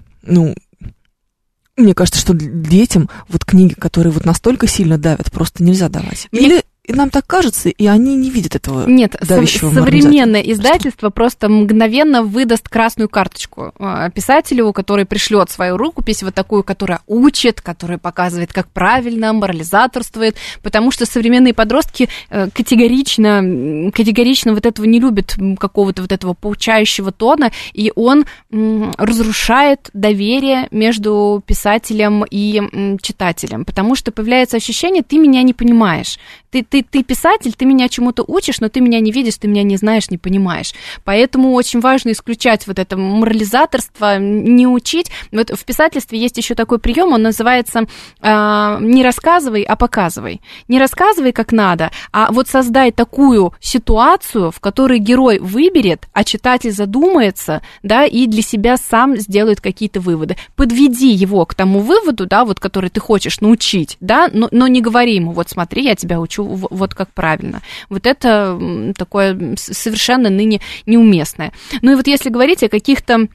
мне кажется, что детям вот книги, которые вот настолько сильно давят, просто нельзя давать. Или... И нам так кажется, и они не видят этого давящего морализатора. Нет, современное издательство просто мгновенно выдаст красную карточку писателю, который пришлет свою рукопись, вот такую, которая учит, которая показывает, как правильно, морализаторствует, потому что современные подростки категорично вот этого не любят, какого-то вот этого поучающего тона, и он разрушает доверие между писателем и читателем, потому что появляется ощущение, ты меня не понимаешь, ты писатель, ты меня чему-то учишь, но ты меня не видишь, ты меня не знаешь, не понимаешь. Поэтому очень важно исключать вот это морализаторство, не учить. Вот в писательстве есть еще такой прием, он называется «не рассказывай, а показывай». Не рассказывай, как надо, а вот создай такую ситуацию, в которой герой выберет, а читатель задумается, да, и для себя сам сделает какие-то выводы. Подведи его к тому выводу, да, вот, который ты хочешь научить, да, но не говори ему, вот смотри, я тебя учу, вот как правильно. Вот это такое совершенно ныне неуместное. Ну и вот если говорить о каких-то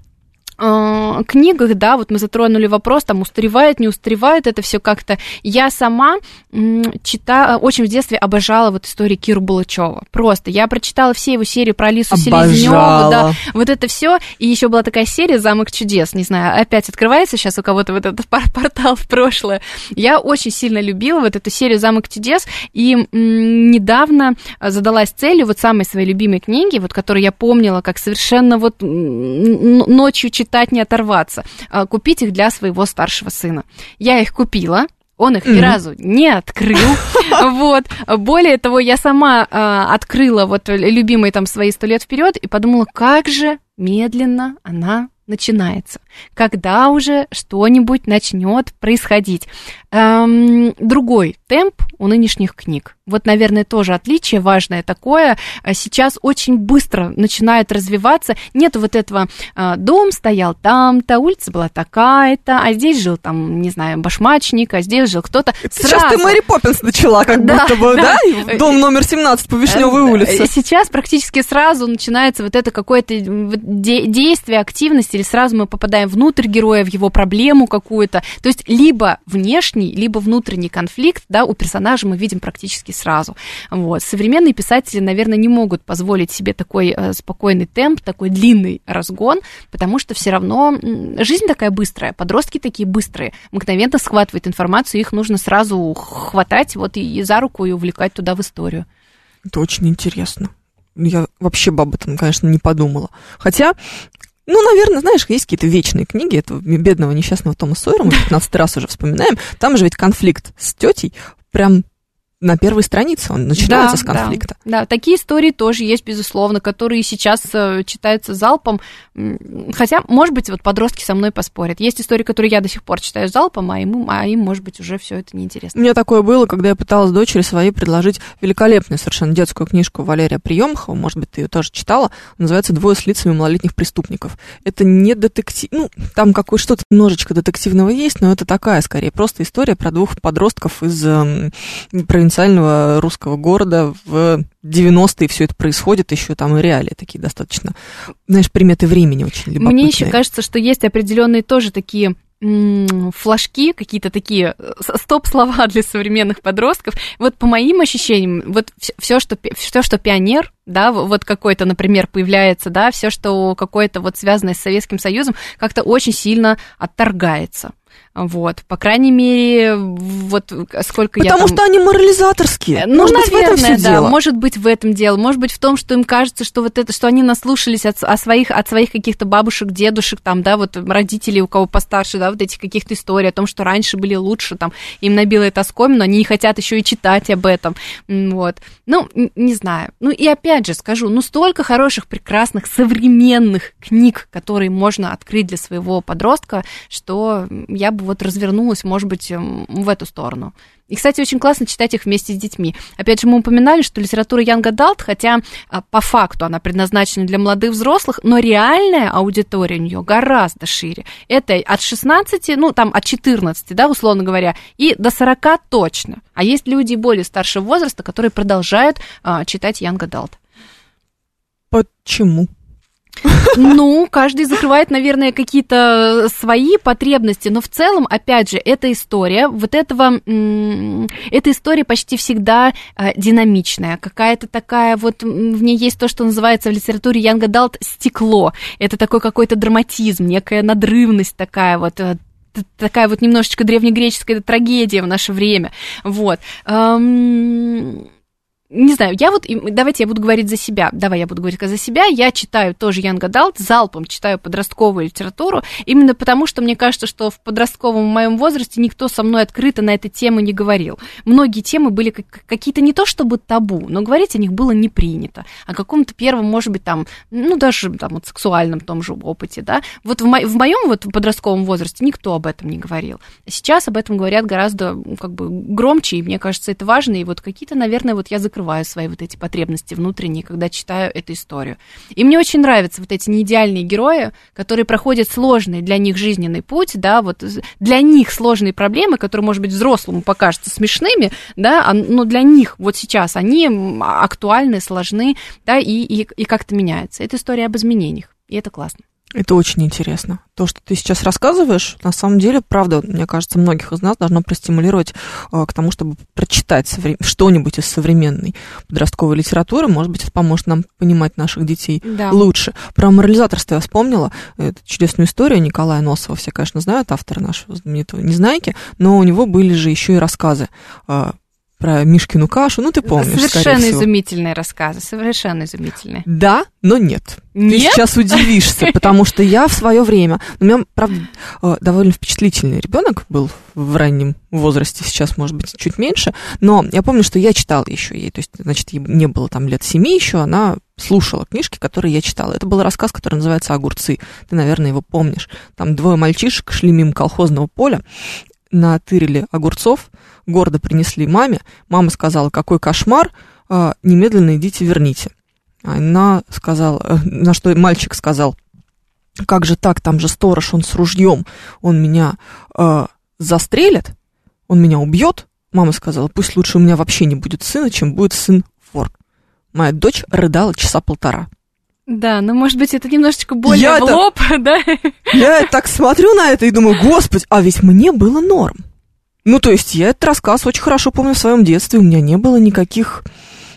книгах, да, вот мы затронули вопрос, там, устаревает, не устаревает, это все как-то. Я сама очень в детстве обожала вот истории Кира Булычёва. Просто. Я прочитала все его серии про Алису Селезнёву, да, вот это все. И еще была такая серия «Замок чудес», не знаю, опять открывается сейчас у кого-то вот этот портал в прошлое. Я очень сильно любила вот эту серию «Замок чудес», и недавно задалась целью вот самой своей любимой книги, вот которую я помнила, как совершенно вот ночью читать, не оторваться, купить их для своего старшего сына. Я их купила, он их ни разу не открыл. Вот. Более того, я сама открыла вот любимые там свои 100 лет вперед и подумала, как же медленно она начинается. Когда уже что-нибудь начнет происходить? Другой темп у нынешних книг. Вот, наверное, тоже отличие важное такое. Сейчас очень быстро начинает развиваться. Нет вот этого «дом стоял там-то, улица была такая-то, а здесь жил там, не знаю, башмачник, а здесь жил кто-то». Сейчас сразу. Ты Мэри Поппинс начала, как будто бы, да? «Дом номер 17 по Вишневой улице». Сейчас практически сразу начинается вот это какое-то действие, активность, или сразу мы попадаем внутрь героя, в его проблему какую-то. То есть либо внешний, либо внутренний конфликт, да, у персонажа мы видим практически сразу. Вот. Современные писатели, наверное, не могут позволить себе такой спокойный темп, такой длинный разгон, потому что все равно жизнь такая быстрая, подростки такие быстрые, мгновенно схватывают информацию, их нужно сразу хватать вот и за руку и увлекать туда в историю. Это очень интересно. Я вообще об этом, конечно, не подумала. Хотя... наверное, знаешь, есть какие-то вечные книги этого бедного несчастного Тома Сойера, мы 15 раз уже вспоминаем. Там же ведь конфликт с тетей прям на первой странице, он начинается с конфликта. Да, такие истории тоже есть, безусловно, которые сейчас читаются залпом. Хотя, может быть, вот подростки со мной поспорят. Есть истории, которые я до сих пор читаю залпом, а им, может быть, уже все это неинтересно. У меня такое было, когда я пыталась дочери своей предложить великолепную совершенно детскую книжку Валерия Приёмхова, может быть, ты ее тоже читала, называется «Двое с лицами малолетних преступников». Это не детектив, там что-то немножечко детективного есть, но это такая, скорее, просто история про двух подростков из провинции русского города в 90-е, все это происходит, еще там и реалии такие достаточно, знаешь, приметы времени очень любопытные. Мне еще кажется, что есть определенные тоже такие флажки, какие-то такие стоп-слова для современных подростков. Вот по моим ощущениям, вот все, что пионер, да, вот какой-то, например, появляется, да, все, что какое-то вот связанное с Советским Союзом, как-то очень сильно отторгается. Вот, по крайней мере, вот сколько я там... Потому что они морализаторские. Может быть, в этом все дело. Может быть, в этом дело. Может быть, в том, что им кажется, что вот это, что они наслушались от своих каких-то бабушек, дедушек, там, да, вот родителей, у кого постарше, да, вот этих каких-то историй о том, что раньше были лучше, там, им набило это оскомину, но они не хотят еще и читать об этом. Вот. Не знаю. И опять же скажу, столько хороших, прекрасных, современных книг, которые можно открыть для своего подростка, что я я бы вот развернулась, может быть, в эту сторону. И, кстати, очень классно читать их вместе с детьми. Опять же, мы упоминали, что литература Young Adult, хотя по факту она предназначена для молодых взрослых, но реальная аудитория у нее гораздо шире. Это от 16, ну, там, от 14, да, условно говоря, и до 40 точно. А есть люди более старшего возраста, которые продолжают читать Young Adult. Почему? Ну, каждый закрывает, наверное, какие-то свои потребности, но в целом, опять же, эта история, вот этого, эта история почти всегда динамичная, какая-то такая, вот в ней есть то, что называется в литературе Young Adult стекло, это такой какой-то драматизм, некая надрывность такая вот немножечко древнегреческая трагедия в наше время, вот. Не знаю, я вот, давайте я буду говорить за себя. Я читаю тоже Young Adult, залпом читаю подростковую литературу, именно потому, что мне кажется, что в подростковом моем возрасте никто со мной открыто на эту тему не говорил. Многие темы были какие-то не то чтобы табу, но говорить о них было не принято. О каком-то первом, может быть, там, ну, даже там вот сексуальном том же опыте, да. Вот в моем вот подростковом возрасте никто об этом не говорил. Сейчас об этом говорят гораздо, как бы, громче, и мне кажется, это важно, и вот какие-то, наверное, вот я закрываю свои вот эти потребности внутренние, когда читаю эту историю. И мне очень нравятся вот эти неидеальные герои, которые проходят сложный для них жизненный путь, да, вот для них сложные проблемы, которые, может быть, взрослому покажутся смешными, да, но для них вот сейчас они актуальны, сложны, да, и как-то меняются. Это история об изменениях, и это классно. Это очень интересно. То, что ты сейчас рассказываешь, на самом деле, правда, мне кажется, многих из нас должно простимулировать к тому, чтобы прочитать что-нибудь из современной подростковой литературы. Может быть, это поможет нам понимать наших детей лучше. Про морализаторство я вспомнила. Это чудесную историю Николая Носова. Все, конечно, знают, автора нашего знаменитого «Незнайки», но у него были же еще и рассказы про Мишкину кашу, ну, ты помнишь, совершенно изумительные рассказы, совершенно изумительные. Да, но нет. Ты сейчас удивишься, потому что я в свое время... У меня, правда, довольно впечатлительный ребенок был в раннем возрасте, сейчас, может быть, чуть меньше, но я помню, что я читала еще ей, то есть, значит, ей не было там лет 7 еще, она слушала книжки, которые я читала. Это был рассказ, который называется «Огурцы». Ты, наверное, его помнишь. Там двое мальчишек шли мимо колхозного поля, натырили огурцов, гордо принесли маме. Мама сказала: какой кошмар, немедленно идите, верните. Она сказала, на что мальчик сказал: как же так, там же сторож, он с ружьем, он меня застрелит, он меня убьет. Мама сказала: пусть лучше у меня вообще не будет сына, чем будет сын вор. Моя дочь рыдала часа полтора. Да, но, может быть, это немножечко более в лоб, да? Я так смотрю на это и думаю: господи, а ведь мне было норм. Ну, то есть, я этот рассказ очень хорошо помню в своем детстве, у меня не было никаких...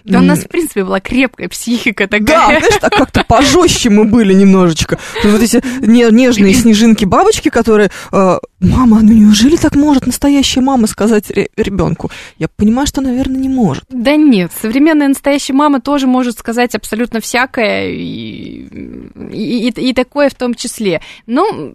Да, у нас, в принципе, была крепкая психика такая. Да, знаешь, так как-то пожестче мы были немножечко. Вот эти нежные снежинки-бабочки, которые... Мама, ну неужели так может настоящая мама сказать ребенку? Я понимаю, что, наверное, не может. Да нет, современная настоящая мама тоже может сказать абсолютно всякое, и такое в том числе. Ну...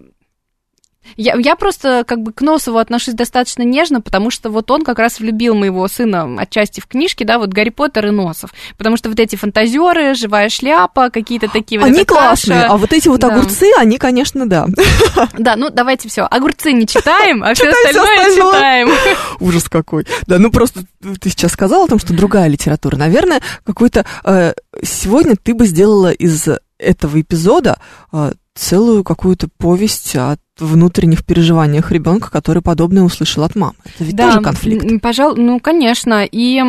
Я просто, как бы, к Носову отношусь достаточно нежно, потому что вот он как раз влюбил моего сына отчасти в книжки, да, вот «Гарри Поттер» и Носов, потому что вот эти фантазеры, «Живая шляпа», какие-то такие вот... Они классные, а вот эти вот огурцы, они, конечно, да. Да, ну давайте все, огурцы не читаем, а все остальное читаем. Ужас какой. Да, ну просто ты сейчас сказала о том, что другая литература. Наверное, какой-то... Сегодня ты бы сделала из этого эпизода целую какую-то повесть о внутренних переживаниях ребенка, который подобное услышал от мамы. Это ведь тоже конфликт. Да, пожалуй, ну, конечно. И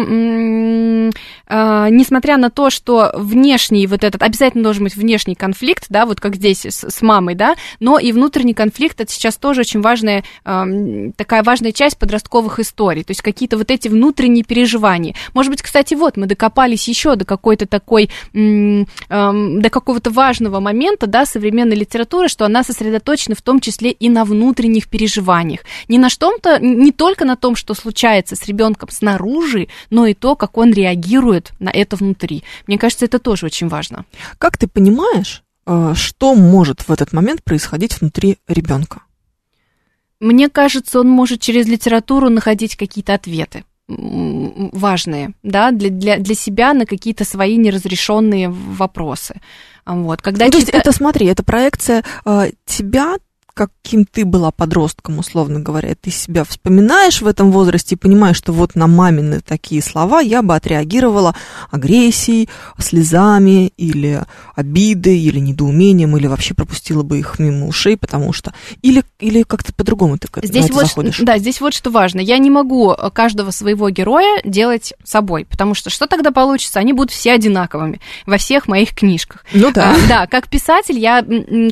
несмотря на то, что внешний вот этот... Обязательно должен быть внешний конфликт, да, вот как здесь с мамой, да, но и внутренний конфликт — это сейчас тоже очень важная, такая важная часть подростковых историй. То есть какие-то вот эти внутренние переживания. Может быть, кстати, вот мы докопались еще до какой-то такой... до какого-то важного момента, да, современной литературы, что она сосредоточена в том числе и на внутренних переживаниях. Не только на том, что случается с ребенком снаружи, но и то, как он реагирует на это внутри. Мне кажется, это тоже очень важно. Как ты понимаешь, что может в этот момент происходить внутри ребенка? Мне кажется, он может через литературу находить какие-то ответы важные, да, для себя на какие-то свои неразрешенные вопросы. Вот. Когда то есть это, смотри, это проекция тебя, каким ты была подростком, условно говоря, ты себя вспоминаешь в этом возрасте и понимаешь, что вот на мамины такие слова я бы отреагировала агрессией, слезами или обидой, или недоумением, или вообще пропустила бы их мимо ушей, потому что... Или как-то по-другому ты здесь вот заходишь. Да, здесь вот что важно. Я не могу каждого своего героя делать собой, потому что что тогда получится? Они будут все одинаковыми во всех моих книжках. Ну да. Да, как писатель я,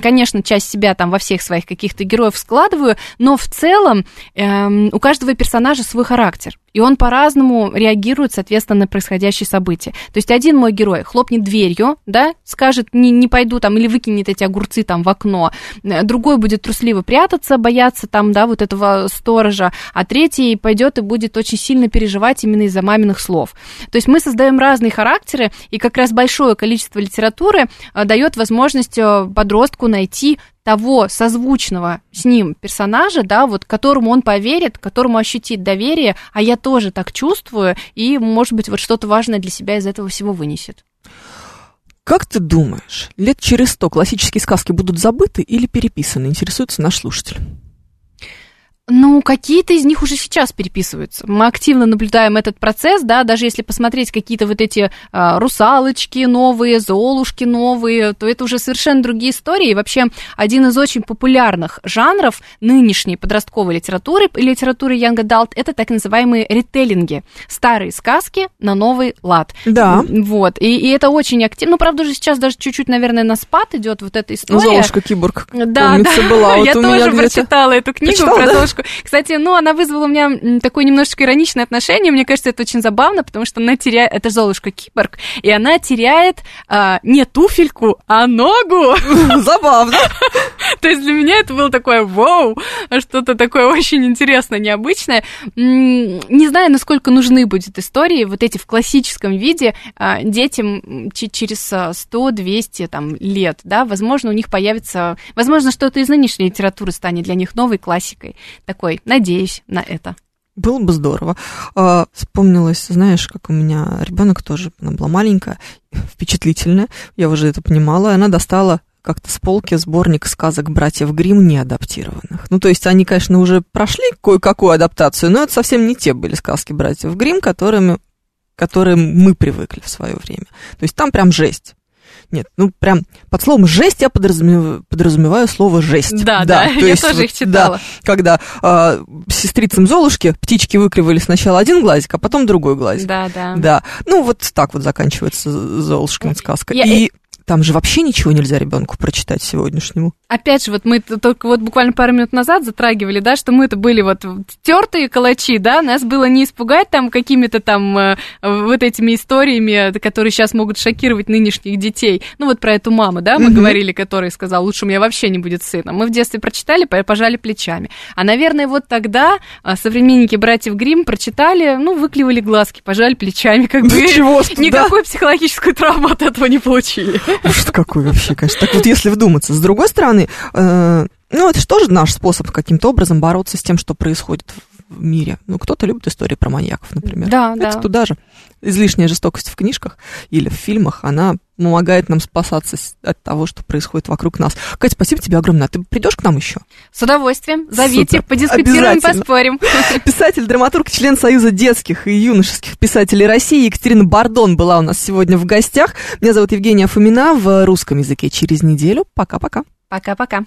конечно, часть себя там во всех своих каких-то героев складываю, но в целом у каждого персонажа свой характер. И он по-разному реагирует, соответственно, на происходящие события. То есть один мой герой хлопнет дверью, да, скажет, не пойду там, или выкинет эти огурцы там в окно. Другой будет трусливо прятаться, бояться там, да, вот этого сторожа. А третий пойдет и будет очень сильно переживать именно из-за маминых слов. То есть мы создаем разные характеры, и как раз большое количество литературы дает возможность подростку найти того созвучного с ним персонажа, да, вот которому он поверит, которому ощутит доверие, а я тоже так чувствую, и, может быть, вот что-то важное для себя из этого всего вынесет. Как ты думаешь, лет через 100 классические сказки будут забыты или переписаны? Интересуется наш слушатель. Ну, какие-то из них уже сейчас переписываются. Мы активно наблюдаем этот процесс, да, даже если посмотреть какие-то вот эти русалочки новые, золушки новые, то это уже совершенно другие истории. И вообще, один из очень популярных жанров нынешней подростковой литературы и литературы Young Adult — это так называемые ретеллинги. Старые сказки на новый лад. Да. Вот. И это очень активно. Ну, правда, уже сейчас даже чуть-чуть, наверное, на спад идет вот эта история. Золушка-киборг, да, помнится, да, была. Вот я тоже прочитала эту книгу. Про Золушку. Кстати, ну, она вызвала у меня такое немножечко ироничное отношение. Мне кажется, это очень забавно, потому что она теряет... Это Золушка-киборг, и она теряет не туфельку, а ногу. Забавно. То есть для меня это было такое вау, что-то такое очень интересное, необычное. Не знаю, насколько нужны будут истории вот эти в классическом виде детям через 100-200 там, лет. Да? Возможно, у них появится... Возможно, что-то из нынешней литературы станет для них новой классикой. Такой, надеюсь на это. Было бы здорово. Вспомнилось, знаешь, как у меня ребенок тоже, она была маленькая, впечатлительная, я уже это понимала, и она достала как-то с полки сборник сказок братьев Гримм неадаптированных. Ну, то есть они, конечно, уже прошли кое-какую адаптацию, но это совсем не те были сказки братьев Гримм, которые мы привыкли в свое время. То есть там прям жесть. Нет, ну прям под словом «жесть» я подразумеваю слово «жесть». Да, да, то я есть, тоже их читала. Да, когда сестрицам Золушки птички выклевали сначала один глазик, а потом другой глазик. Да, да. Да, ну вот так вот заканчивается Золушкина сказка. И там же вообще ничего нельзя ребенку прочитать сегодняшнему. Опять же, вот мы только вот буквально пару минут назад затрагивали, да, что мы это были вот тертые калачи, да, нас было не испугать там какими-то там вот этими историями, которые сейчас могут шокировать нынешних детей. Ну вот про эту маму, да, мы говорили, которая сказала, лучше у меня вообще не будет сына. Мы в детстве прочитали, пожали плечами. А, наверное, вот тогда современники братьев Гримм прочитали, ну, выклевали глазки, пожали плечами, как бы никакой психологической травмы от этого не получили. Ужас какой вообще, конечно. Так вот, если вдуматься. С другой стороны, ну, это же тоже наш способ каким-то образом бороться с тем, что происходит в мире. Ну, кто-то любит истории про маньяков, например. Да, это да. Туда же. Излишняя жестокость в книжках или в фильмах, она помогает нам спасаться от того, что происходит вокруг нас. Катя, спасибо тебе огромное. Ты придешь к нам еще? С удовольствием. Зовите, супер. Подискутируем, поспорим. Писатель, драматург, член Союза детских и юношеских писателей России Екатерина Бордон была у нас сегодня в гостях. Меня зовут Евгения Фомина. В русском языке через неделю. Пока-пока. Пока-пока.